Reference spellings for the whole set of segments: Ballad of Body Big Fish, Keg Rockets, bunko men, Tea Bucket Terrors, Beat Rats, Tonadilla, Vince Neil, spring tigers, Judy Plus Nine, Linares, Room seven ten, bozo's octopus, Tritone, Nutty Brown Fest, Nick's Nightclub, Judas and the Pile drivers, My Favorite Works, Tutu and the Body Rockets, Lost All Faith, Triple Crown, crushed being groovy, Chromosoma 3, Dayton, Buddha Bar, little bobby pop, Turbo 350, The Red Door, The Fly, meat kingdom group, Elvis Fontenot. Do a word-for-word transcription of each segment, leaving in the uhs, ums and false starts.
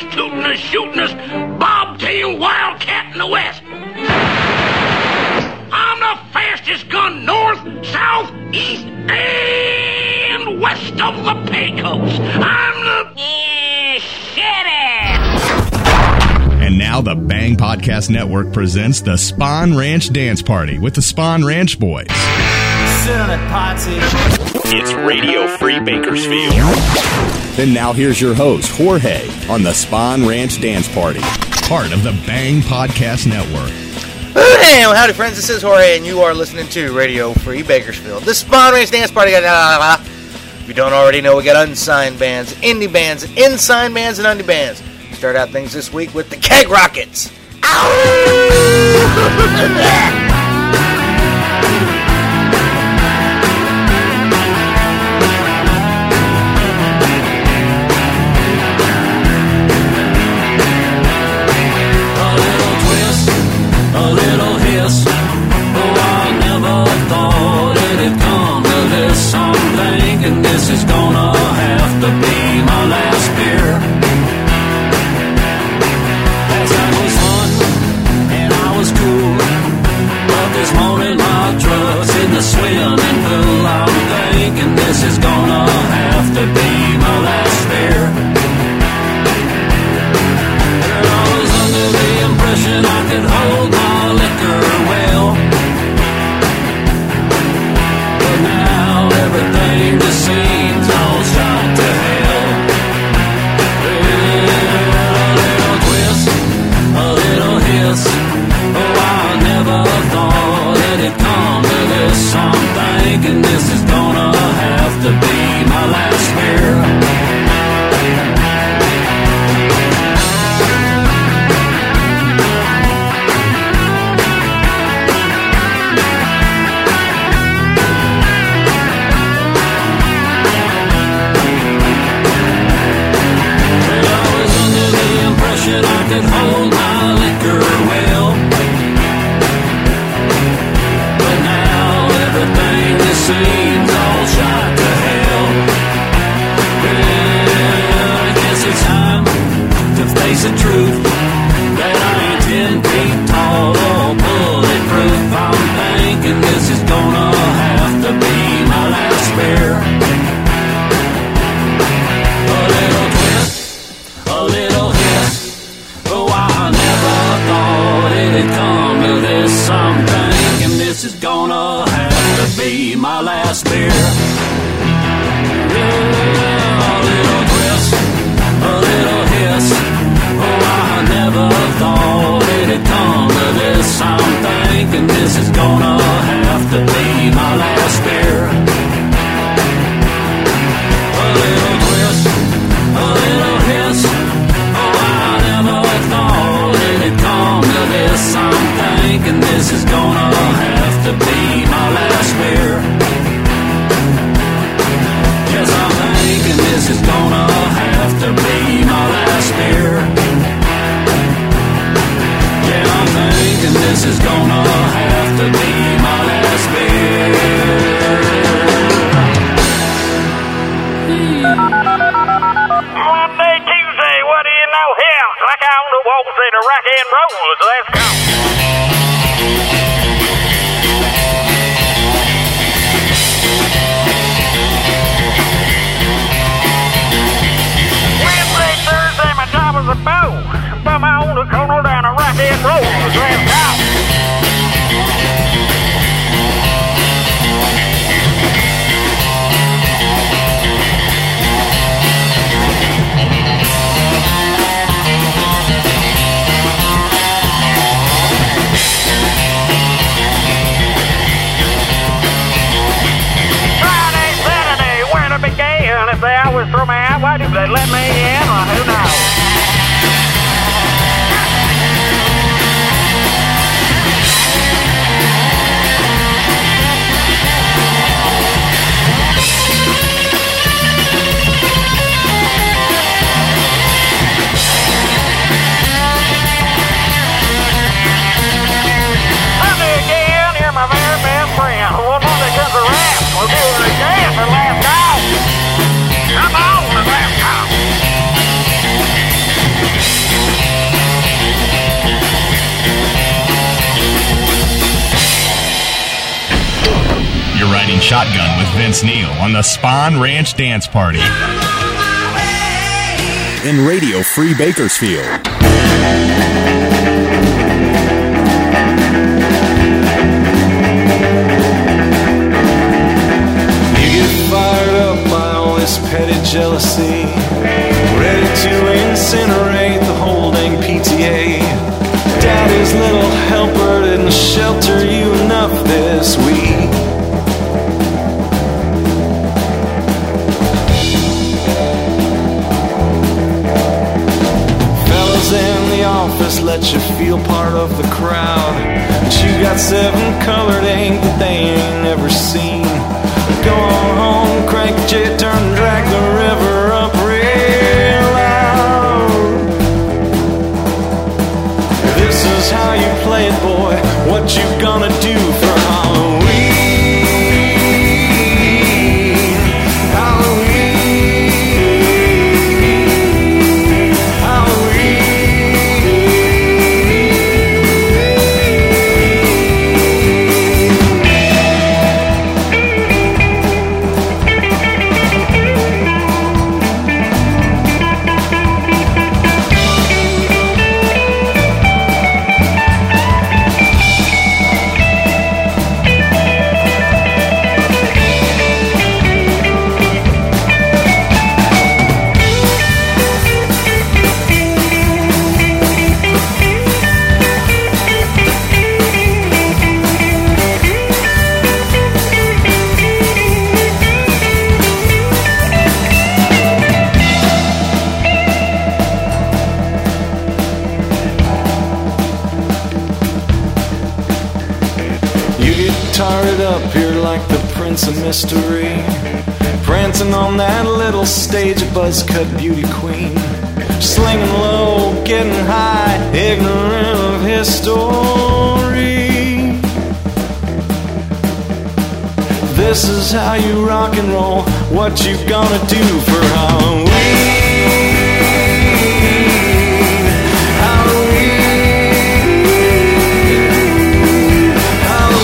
us, tootin' us, shootin' us, bobtail wildcat in the west. I'm the fastest gun north, south, east, and west of the pay coast. I'm the... Yeah, shit ass. And now the Bang Podcast Network presents the Spahn Ranch Dance Party with the Spahn Ranch Boys. It's Radio Free Bakersfield. And now here's your host, Jorge, on the Spahn Ranch Dance Party, part of the Bang Podcast Network. Hey, well, howdy, friends. This is Jorge, and you are listening to Radio Free Bakersfield. The Spahn Ranch Dance Party. If you don't already know, we got unsigned bands, indie bands, insigned bands, and undie bands. Start out things this week with the Keg Rockets. Ow! Shotgun with Vince Neil on the Spahn Ranch Dance Party. In Radio Free Bakersfield. Petty jealousy, ready to incinerate the whole dang P T A. Daddy's little helper didn't shelter you enough this week. Fellas in the office let you feel part of the crowd, but you got seven colored ink that they ain't never seen. Go on home, crank the J-turn, drag the river up real loud. This is how you play it, boy. What you gonna do for Halloween? Halloween, Halloween, Halloween. Tarred up here like the Prince of Mystery, prancing on that little stage, a buzzcut beauty queen, slinging low, getting high, ignorant of history. This is how you rock and roll. What you gonna do for Halloween? All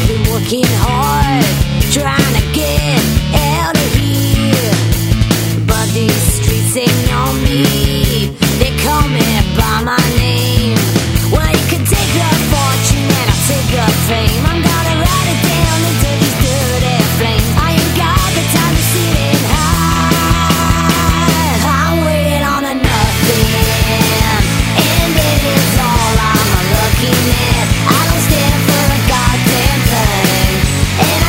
I'm looking at, I don't stand for a goddamn thing.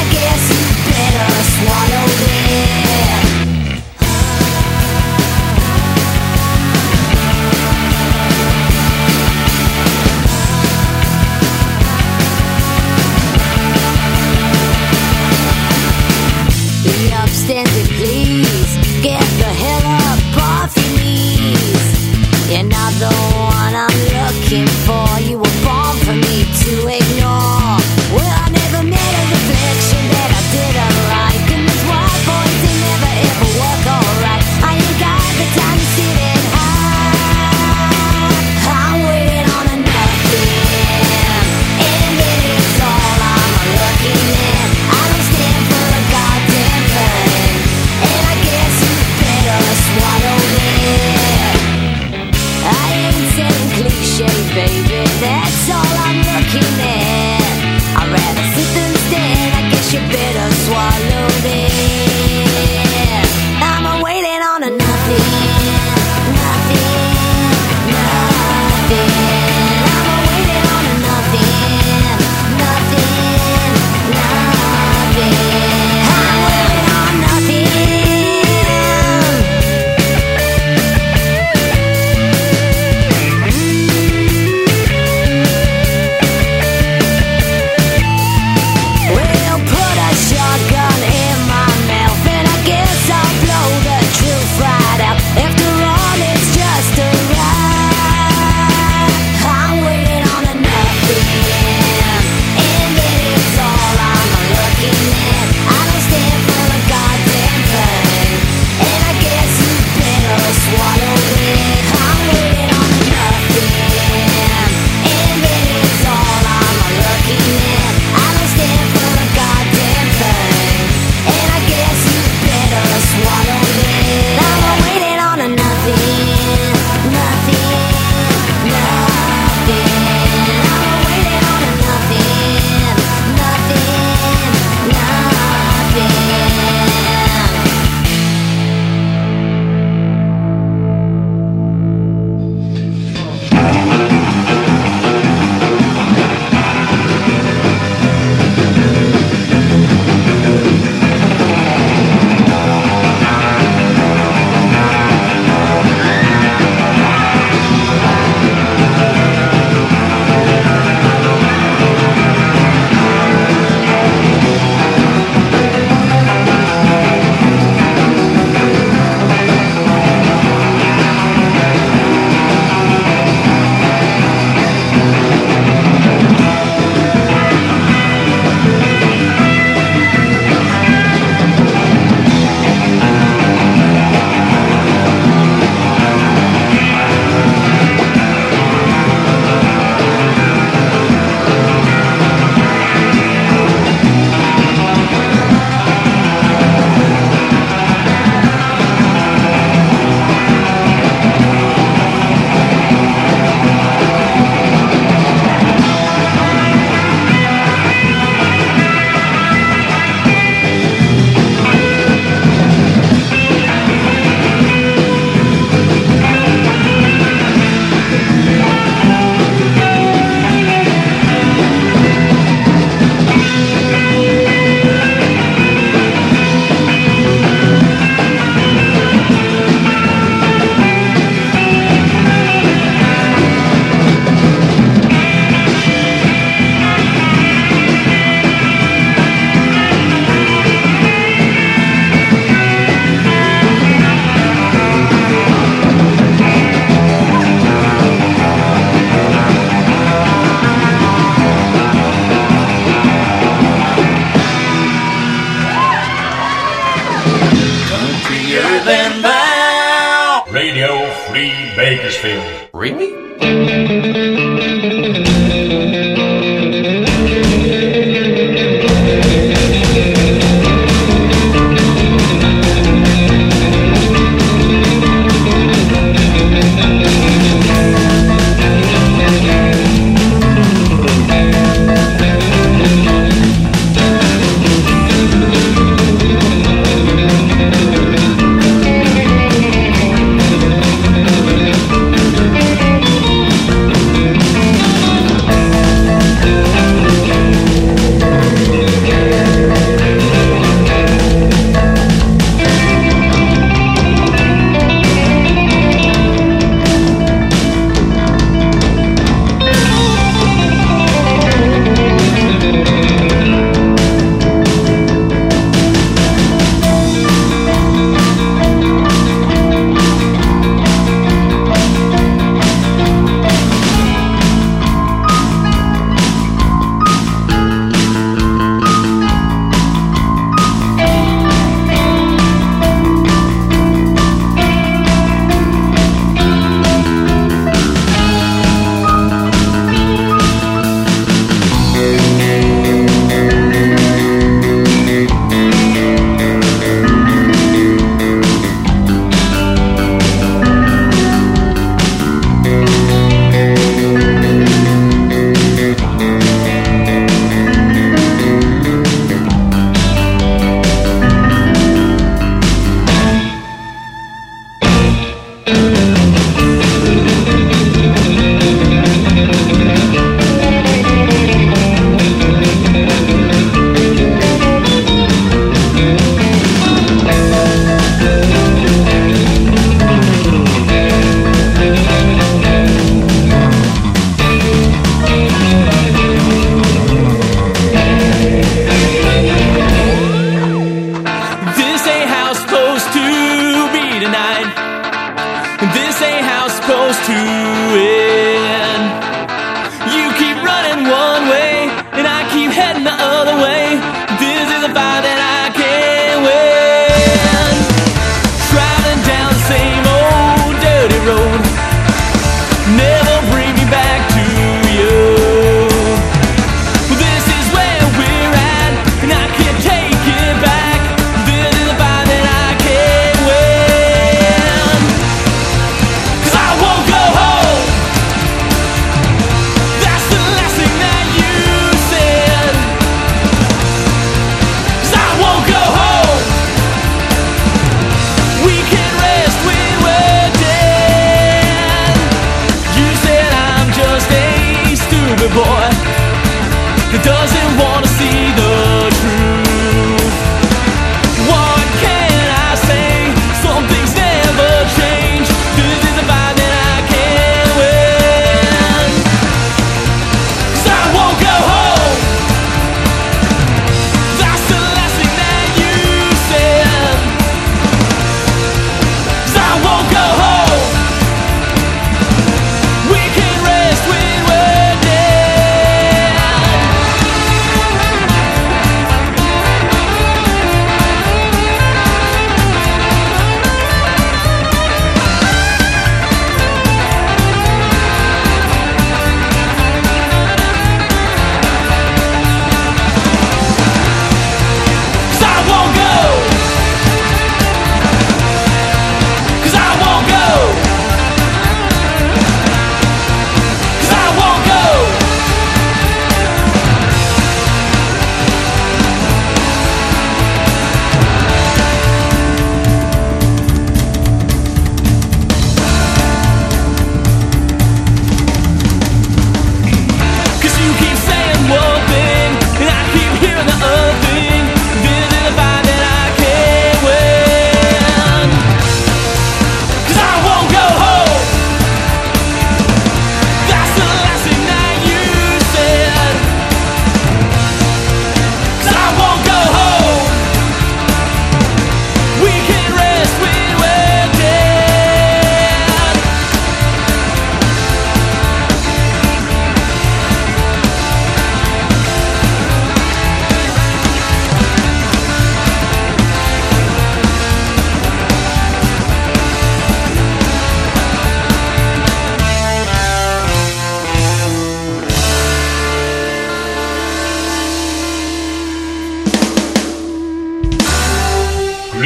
Bakersfield. Really?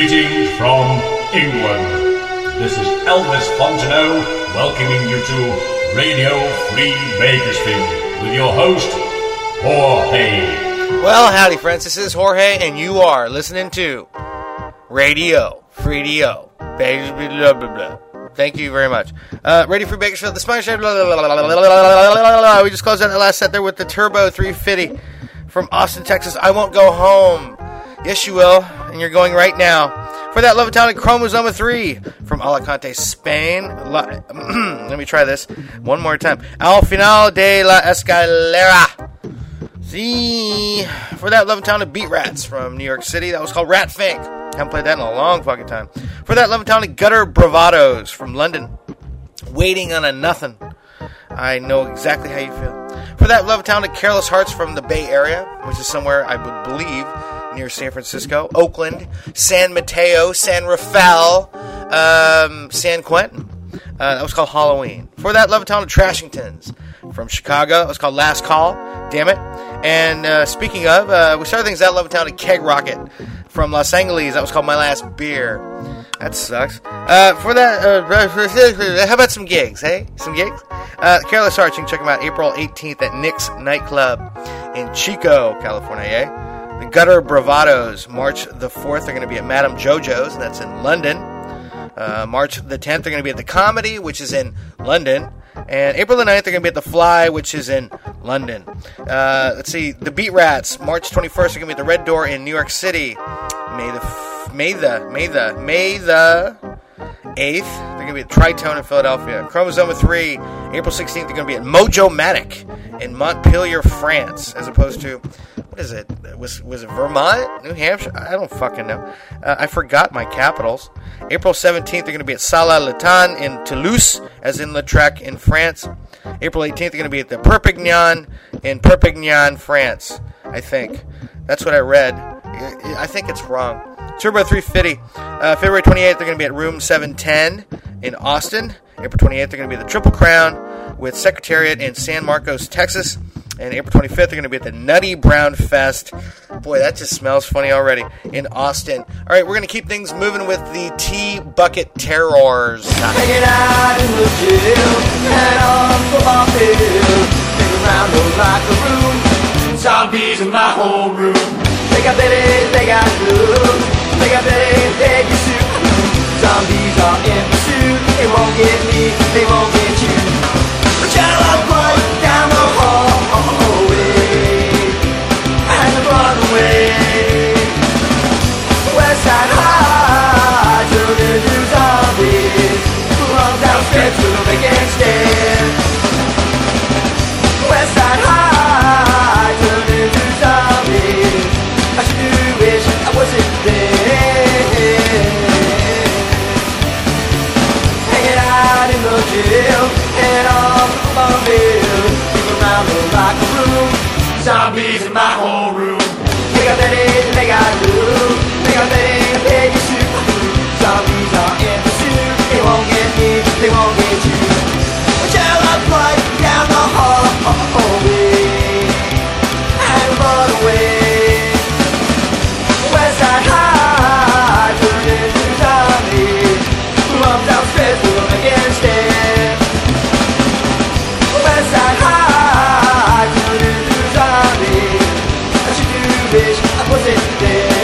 Greetings from England. This is Elvis Fontenot welcoming you to Radio Free Bakersfield with your host, Jorge. Well, howdy, friends. This is Jorge, and you are listening to Radio Free-dio. Blah, blah, blah. Thank you very much. Uh, Ready for Bakersfield, the Spahn Ranch. We just closed out the last set there with the Turbo three fifty from Austin, Texas. I won't go home. Yes, you will. And you're going right now. For that, love Italian Chromosoma three from Alicante, Spain. La- Let me try this one more time. El Final de la Escalera. See. For that, love Italian Beat Rats from New York City. That was called Rat Fink. Haven't played that in a long fucking time. For that, love Town, Gutter Bravados from London. Waiting on a Nothing. I know exactly how you feel. For that, love Town, Careless Hearts from the Bay Area, which is somewhere I would believe near San Francisco, Oakland, San Mateo, San Rafael, um, San Quentin. Uh, that was called Halloween. For that, love Town, Trashington's from Chicago. It was called Last Call. Damn it. And uh, speaking of, uh, we started things out love Town, Keg Rocket from Los Angeles. That was called My Last Beer. That sucks. Uh, for that, uh, how about some gigs, hey? Some gigs? Uh, Careless Hearts, you can check them out April eighteenth at Nick's Nightclub in Chico, California, eh? The Gutter Bravados, March the fourth, they're going to be at Madame Jojo's, and that's in London. Uh, March the tenth, they're going to be at The Comedy, which is in London. And April the ninth, they're going to be at The Fly, which is in London. Uh, let's see, The Beat Rats, March twenty-first, they're going to be at The Red Door in New York City. May the, f- May the, May the, May the eighth, they're going to be at Tritone in Philadelphia. Chromosoma three, April sixteenth, they're going to be at Mojomatic in Montpellier, France, as opposed to, what is it, was was it Vermont, New Hampshire? I don't fucking know. Uh, I forgot my capitals. April seventeenth, they're going to be at Sala Latan in Toulouse, as in Lautrec in France. April eighteenth, they're going to be at the Perpignan in Perpignan, France, I think. That's what I read. I think it's wrong. Turbo three fifty. Uh, February twenty-eighth, they're going to be at Room seven ten in Austin. April twenty-eighth, they're going to be at the Triple Crown with Secretariat in San Marcos, Texas. And April twenty-fifth, they're going to be at the Nutty Brown Fest. Boy, that just smells funny already. In Austin. All right, we're going to keep things moving with the Tea Bucket Terrors. Take it out in the jail, head on for my bill. Take around the locker room, zombies in my whole room. They got bellies, they got looks, they got bellies, they get suit. Zombies are in pursuit, they won't get me, they won't get you. But y'all are right down the hall. Westside high, turn into zombies. Run downstairs to the vacant stand. Westside high, turn into zombies. I should do wish I wasn't there. Hanging out in the jail, head off my bill. Keep around the locker room, zombies in my whole room. They got bellies, they got looks, they got bellies, they get you. Zombies are in pursuit, they won't get me, they won't get you. We shall apply down the hallway and run away. Westside high, turn into zombies. Run downstairs, we'll make it stand. Westside high, turn into zombies. I wasn't there.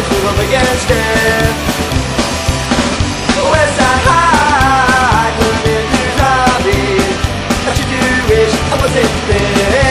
it, we're up against it. Westside high, we're in the lobby. That you do is opposite bit.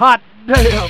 Hot damn.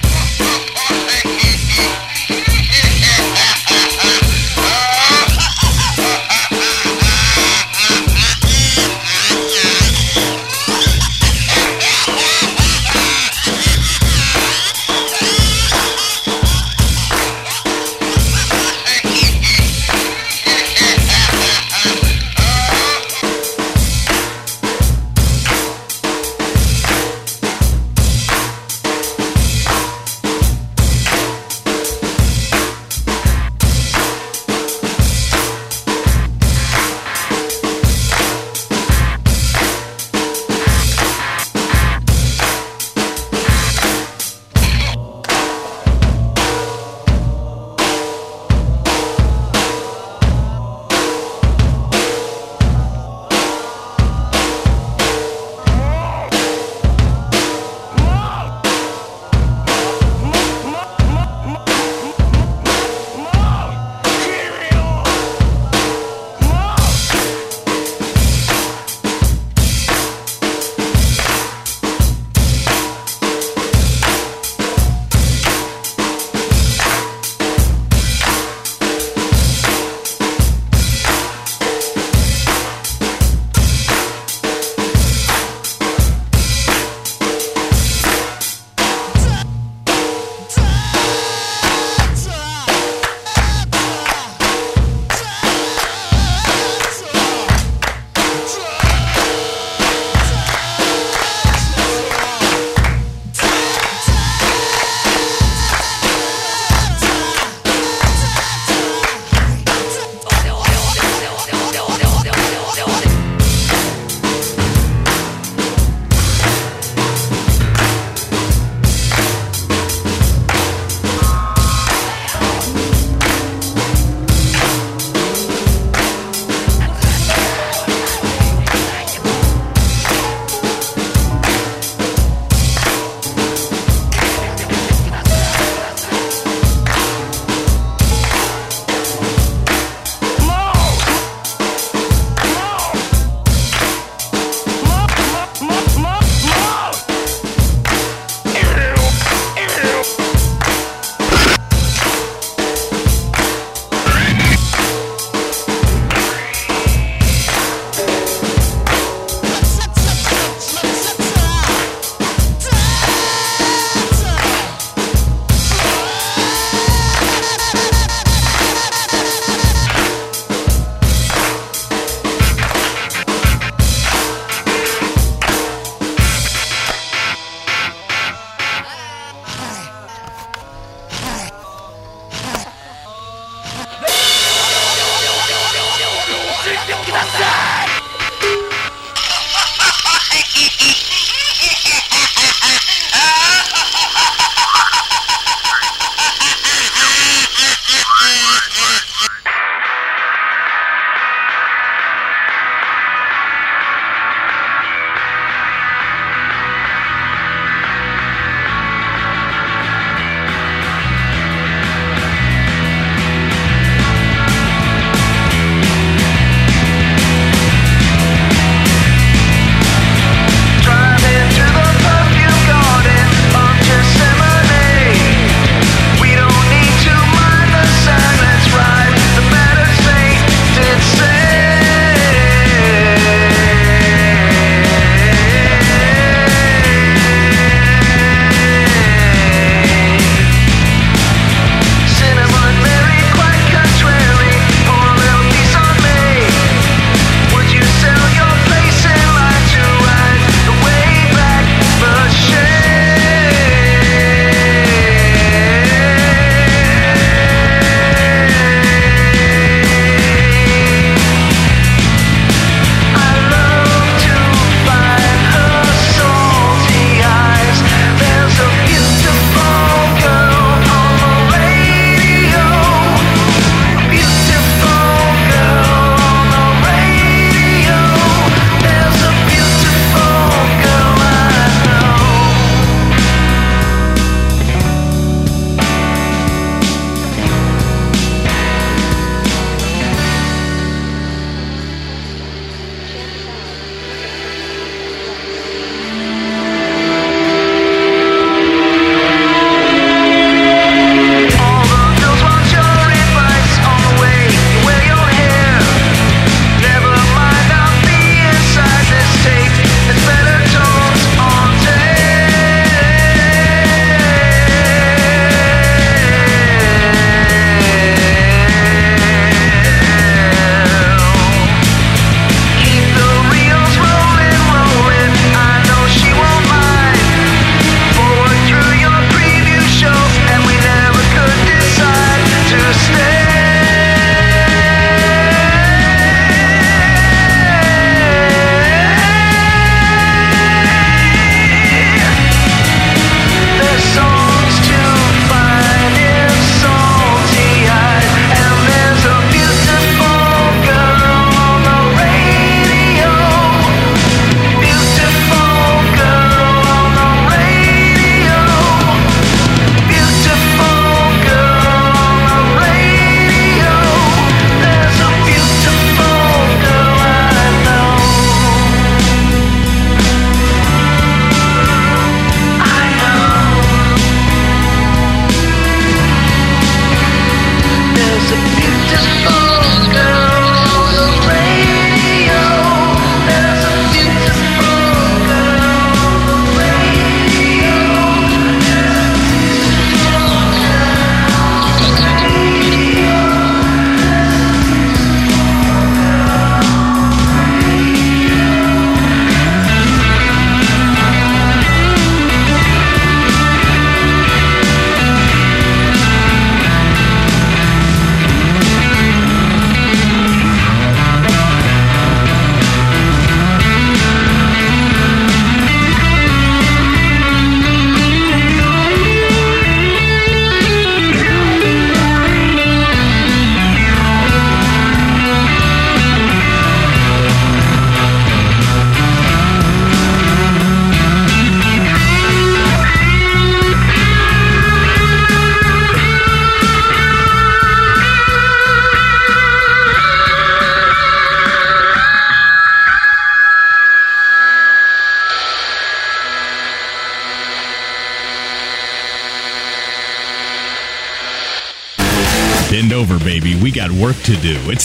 December, baby, we got work to do. It's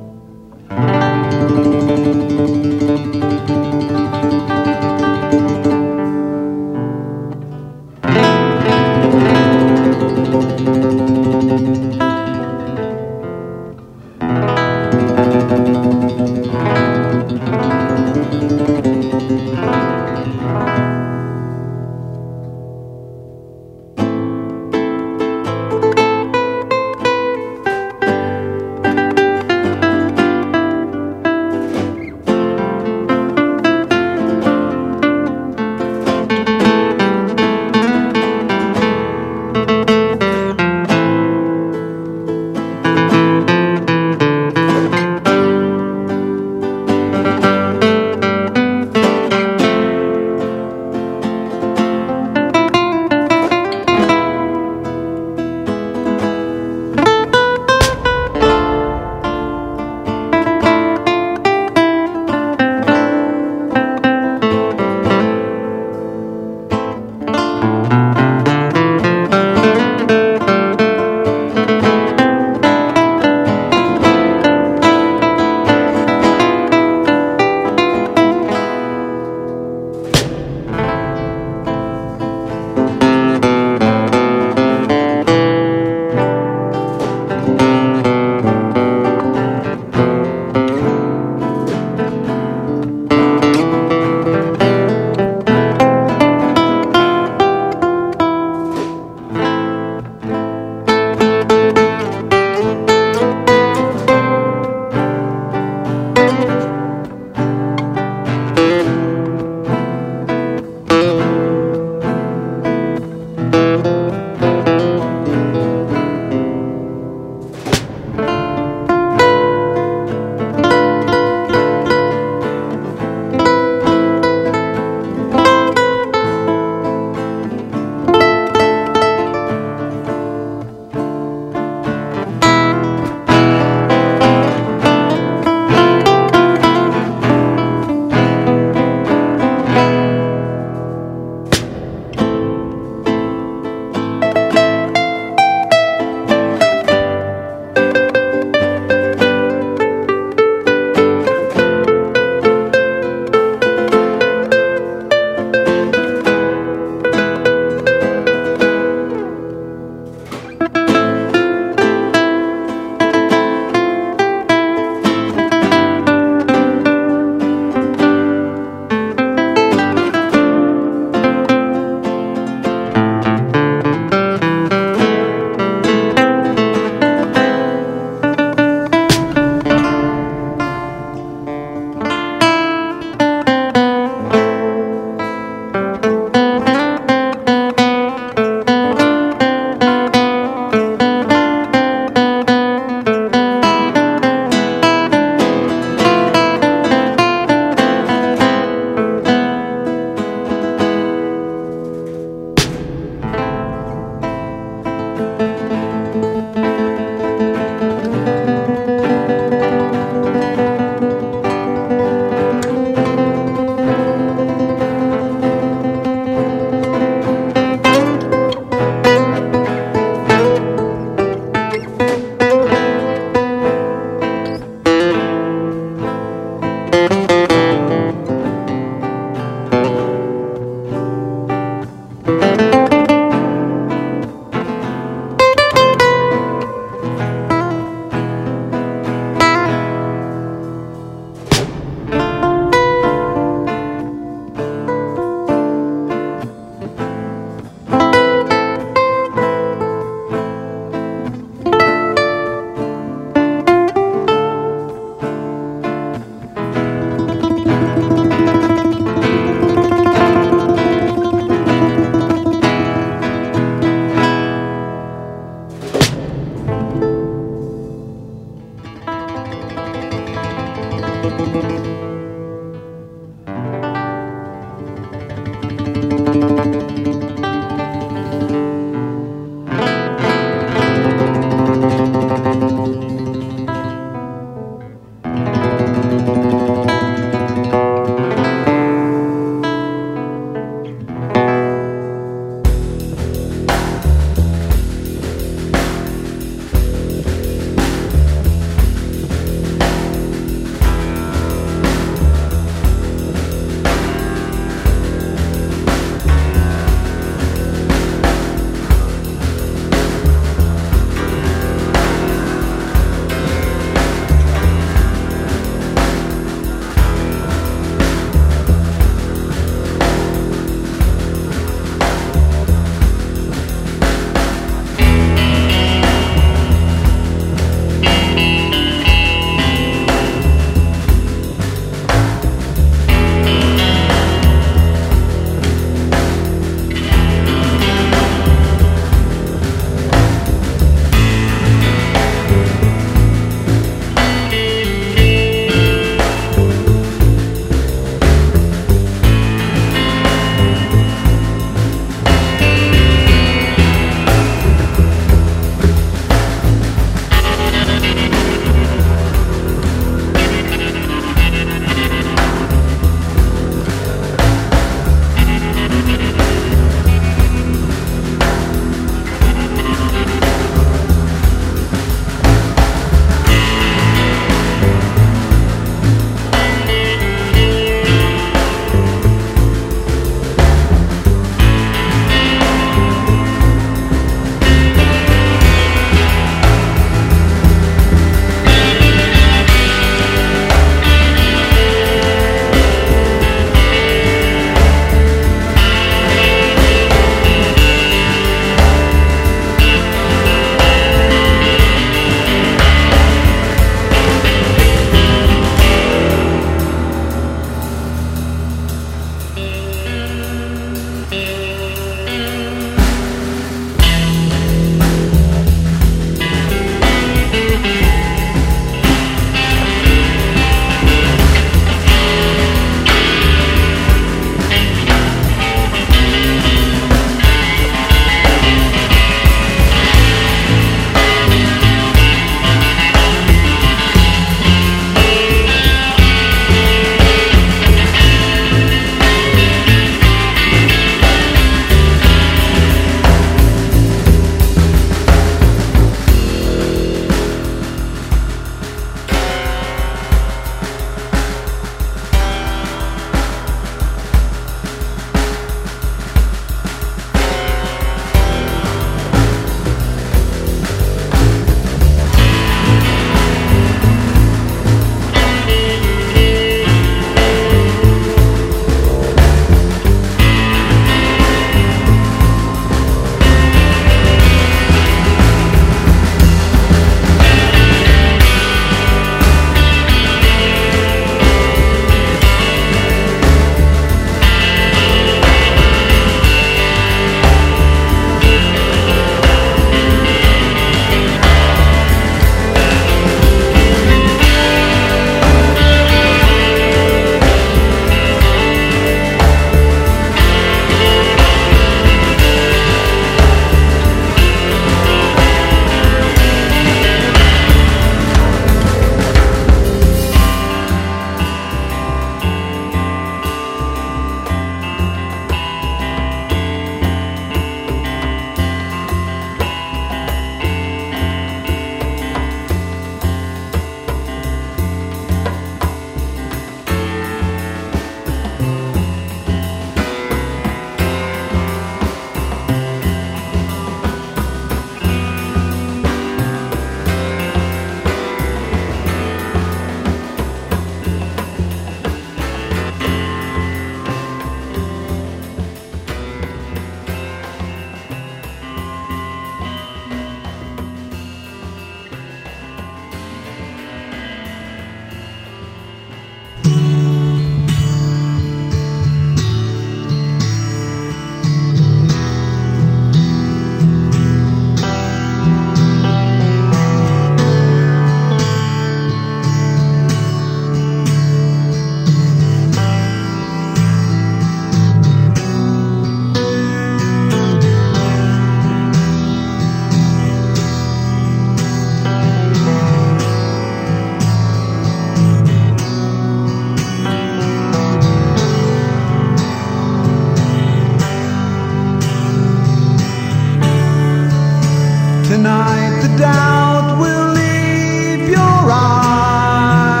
night the doubt will leave your eyes,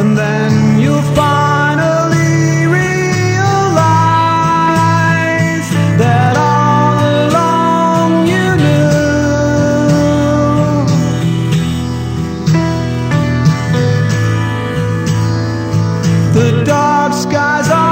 and then you'll finally realize that all along you knew the dark skies are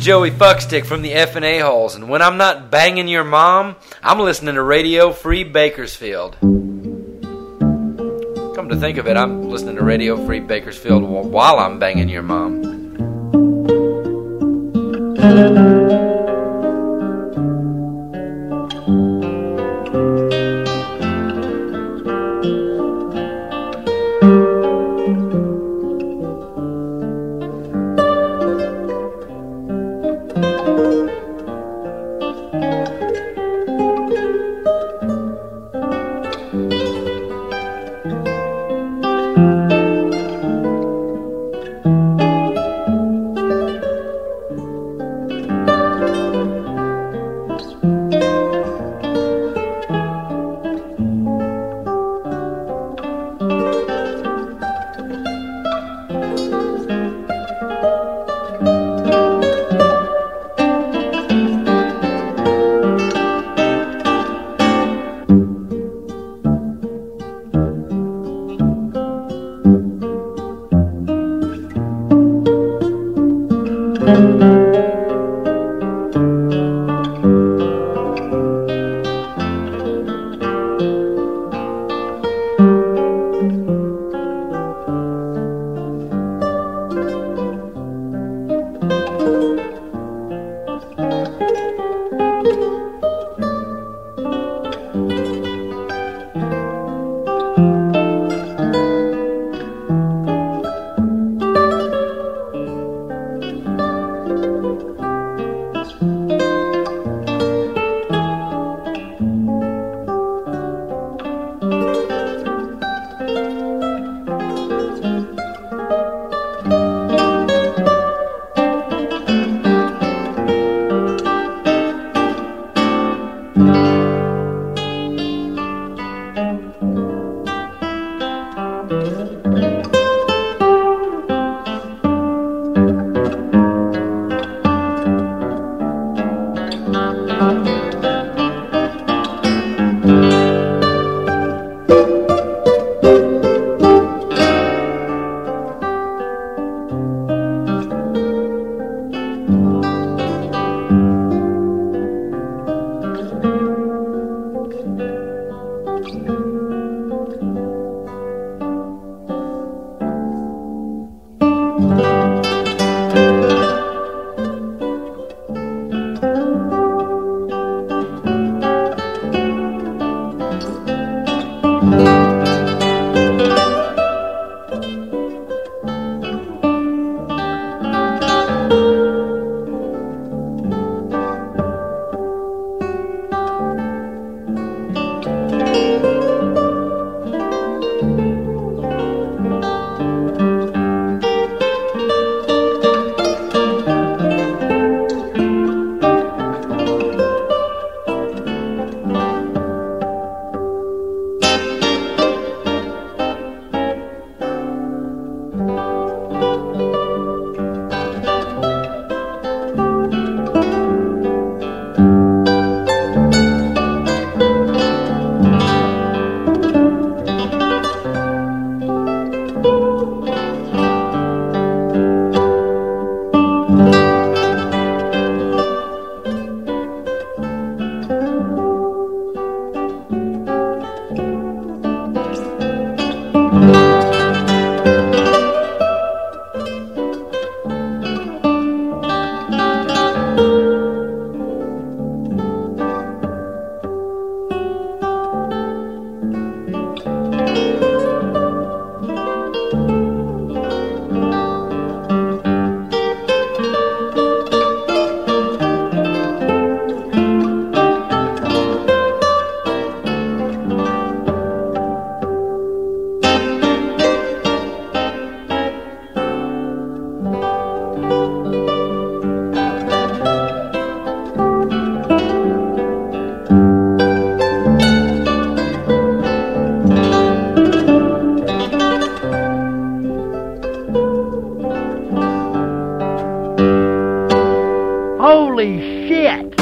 Joey Fuckstick from the F and A Halls, and when I'm not banging your mom, I'm listening to Radio Free Bakersfield. Come to think of it, I'm listening to Radio Free Bakersfield while I'm banging your mom. Thank you. Holy shit!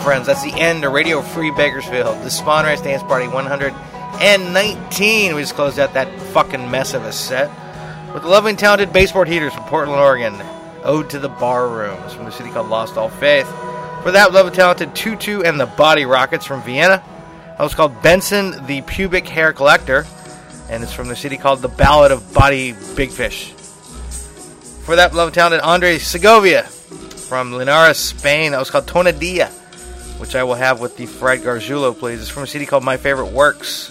Friends, that's the end of Radio Free Bakersfield, the Spahn Ranch Dance Party one nineteen. We just closed out that fucking mess of a set with the lovely and talented Baseboard Heaters from Portland, Oregon. Ode to the Bar Rooms from a city called Lost All Faith. For that, lovely talented Tutu and the Body Rockets from Vienna. That was called Benson the Pubic Hair Collector, and it's from the city called The Ballad of Body Big Fish. For that, lovely talented Andre Segovia from Linares, Spain. That was called Tonadilla, which I will have with the fried gargiulo, please. It's from a city called My Favorite Works.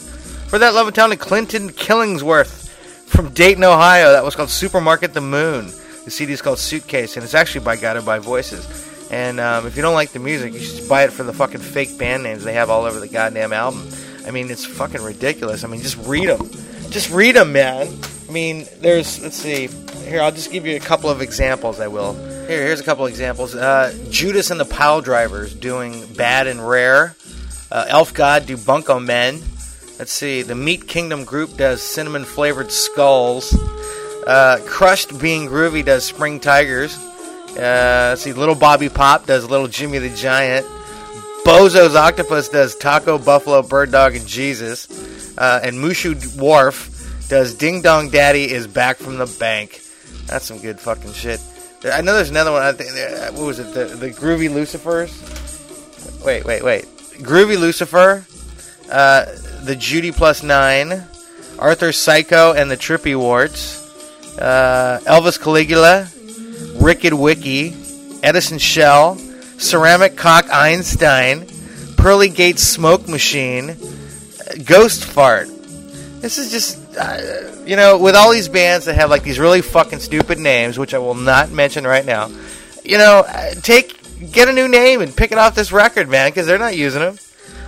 For that, love and town, Clinton Killingsworth from Dayton, Ohio. That was called Supermarket the Moon. The C D is called Suitcase, and it's actually by Guided by Voices. And um, if you don't like the music, you should buy it for the fucking fake band names they have all over the goddamn album. I mean, it's fucking ridiculous. I mean, just read them. Just read them, man. I mean, there's, let's see. Here, I'll just give you a couple of examples, I will. Here, here's a couple of examples. Uh, Judas and the Pile Drivers doing Bad and Rare. Uh, Elf God do Bunko Men. Let's see. The Meat Kingdom Group does Cinnamon Flavored Skulls. Uh, Crushed Being Groovy does Spring Tigers. Uh, let's see. Little Bobby Pop does Little Jimmy the Giant. Bozo's Octopus does Taco, Buffalo, Bird Dog, and Jesus. Uh, and Mushu Wharf does Ding Dong Daddy is Back from the Bank. That's some good fucking shit. I know there's another one. I think, what was it? The, the Groovy Lucifers? Wait, wait, wait. Groovy Lucifer. Uh, the Judy Plus Nine. Arthur Psycho and the Trippy Warts. Uh, Elvis Caligula. Rickid Wiki. Edison Shell. Ceramic Cock Einstein. Pearly Gate Smoke Machine. Ghost Fart. This is just, uh, you know, with all these bands that have, like, these really fucking stupid names, which I will not mention right now, you know, take, get a new name and pick it off this record, man, because they're not using them.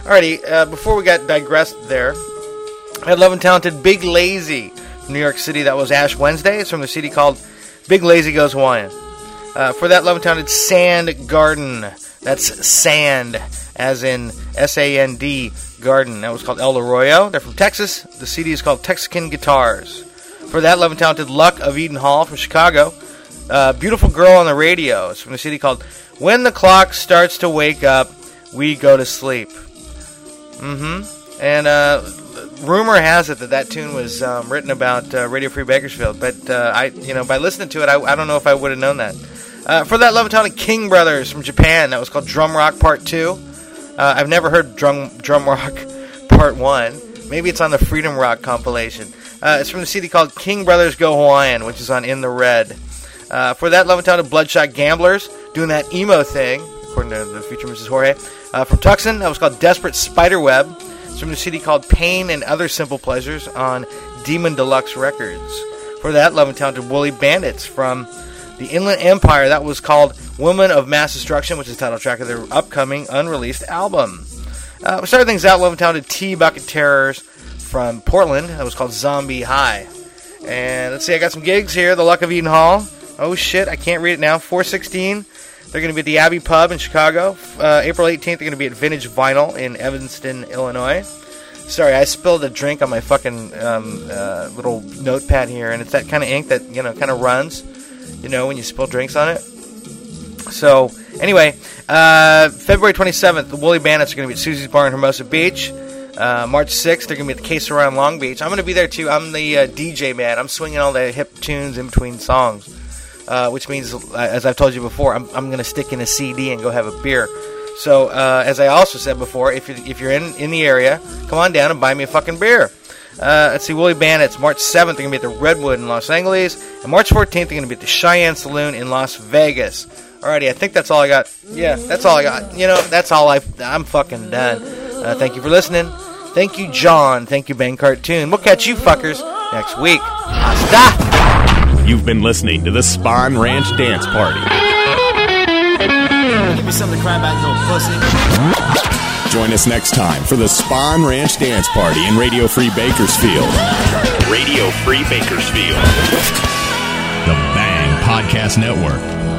Alrighty, uh, before we got digressed there, I had Love and Talented Big Lazy from New York City. That was Ash Wednesday. It's from the C D called Big Lazy Goes Hawaiian. Uh, for that, Love and Talented Sand Garden. That's Sand, as in S A N D, Garden. That was called El Arroyo. They're from Texas. The C D is called Texican Guitars. For that, Love and Talented Luck of Eden Hall from Chicago. Uh, Beautiful Girl on the Radio. It's from the C D called When the Clock Starts to Wake Up, We Go to Sleep. Mm-hmm. And uh, rumor has it that that tune was um, written about uh, Radio Free Bakersfield. But, uh, I, you know, by listening to it, I, I don't know if I would have known that. Uh, for that, Love and Talented King Brothers from Japan. That was called Drum Rock Part two. Uh, I've never heard Drum Drum Rock Part one. Maybe it's on the Freedom Rock compilation. Uh, it's from the C D called King Brothers Go Hawaiian, which is on In the Red. Uh, for that, Love and Talented Bloodshot Gamblers, doing that emo thing, according to the future Missus Jorge. Uh, from Tucson, that was called Desperate Spiderweb. It's from the C D called Pain and Other Simple Pleasures on Demon Deluxe Records. For that, Love and Talented Woolly Bandits from the Inland Empire. That was called Woman of Mass Destruction, which is the title track of their upcoming unreleased album. Uh, we started things out, Love and Talented Tea Bucket Terrors from Portland. That was called Zombie High. And let's see, I got some gigs here. The Luck of Eden Hall. Oh shit, I can't read it now. four sixteen. They're going to be at the Abbey Pub in Chicago. Uh, April eighteenth, they're going to be at Vintage Vinyl in Evanston, Illinois. Sorry, I spilled a drink on my fucking um, uh, little notepad here, and it's that kind of ink that, you know, kind of runs, you know, when you spill drinks on it. So, anyway, uh, February twenty-seventh, the Woolly Bandits are going to be at Susie's Bar in Hermosa Beach. Uh, March sixth, they're going to be at the Quesarron in Long Beach. I'm going to be there, too. I'm the uh, D J, man. I'm swinging all the hip tunes in between songs, uh, which means, as I've told you before, I'm, I'm going to stick in a C D and go have a beer. So, uh, as I also said before, if you're, if you're in, in the area, come on down and buy me a fucking beer. Uh, let's see, Woolly Bandits, March seventh, they're going to be at the Redwood in Los Angeles. And March fourteenth, they're going to be at the Cheyenne Saloon in Las Vegas. Alrighty, I think that's all I got. Yeah, that's all I got. You know, that's all I... I'm fucking done. Uh, thank you for listening. Thank you, John. Thank you, Bang Cartoon. We'll catch you fuckers next week. Hasta! You've been listening to the Spahn Ranch Dance Party. Give me something to cry about, you little pussy. Join us next time for the Spahn Ranch Dance Party in Radio Free Bakersfield. Radio Free Bakersfield. The Bang Podcast Network.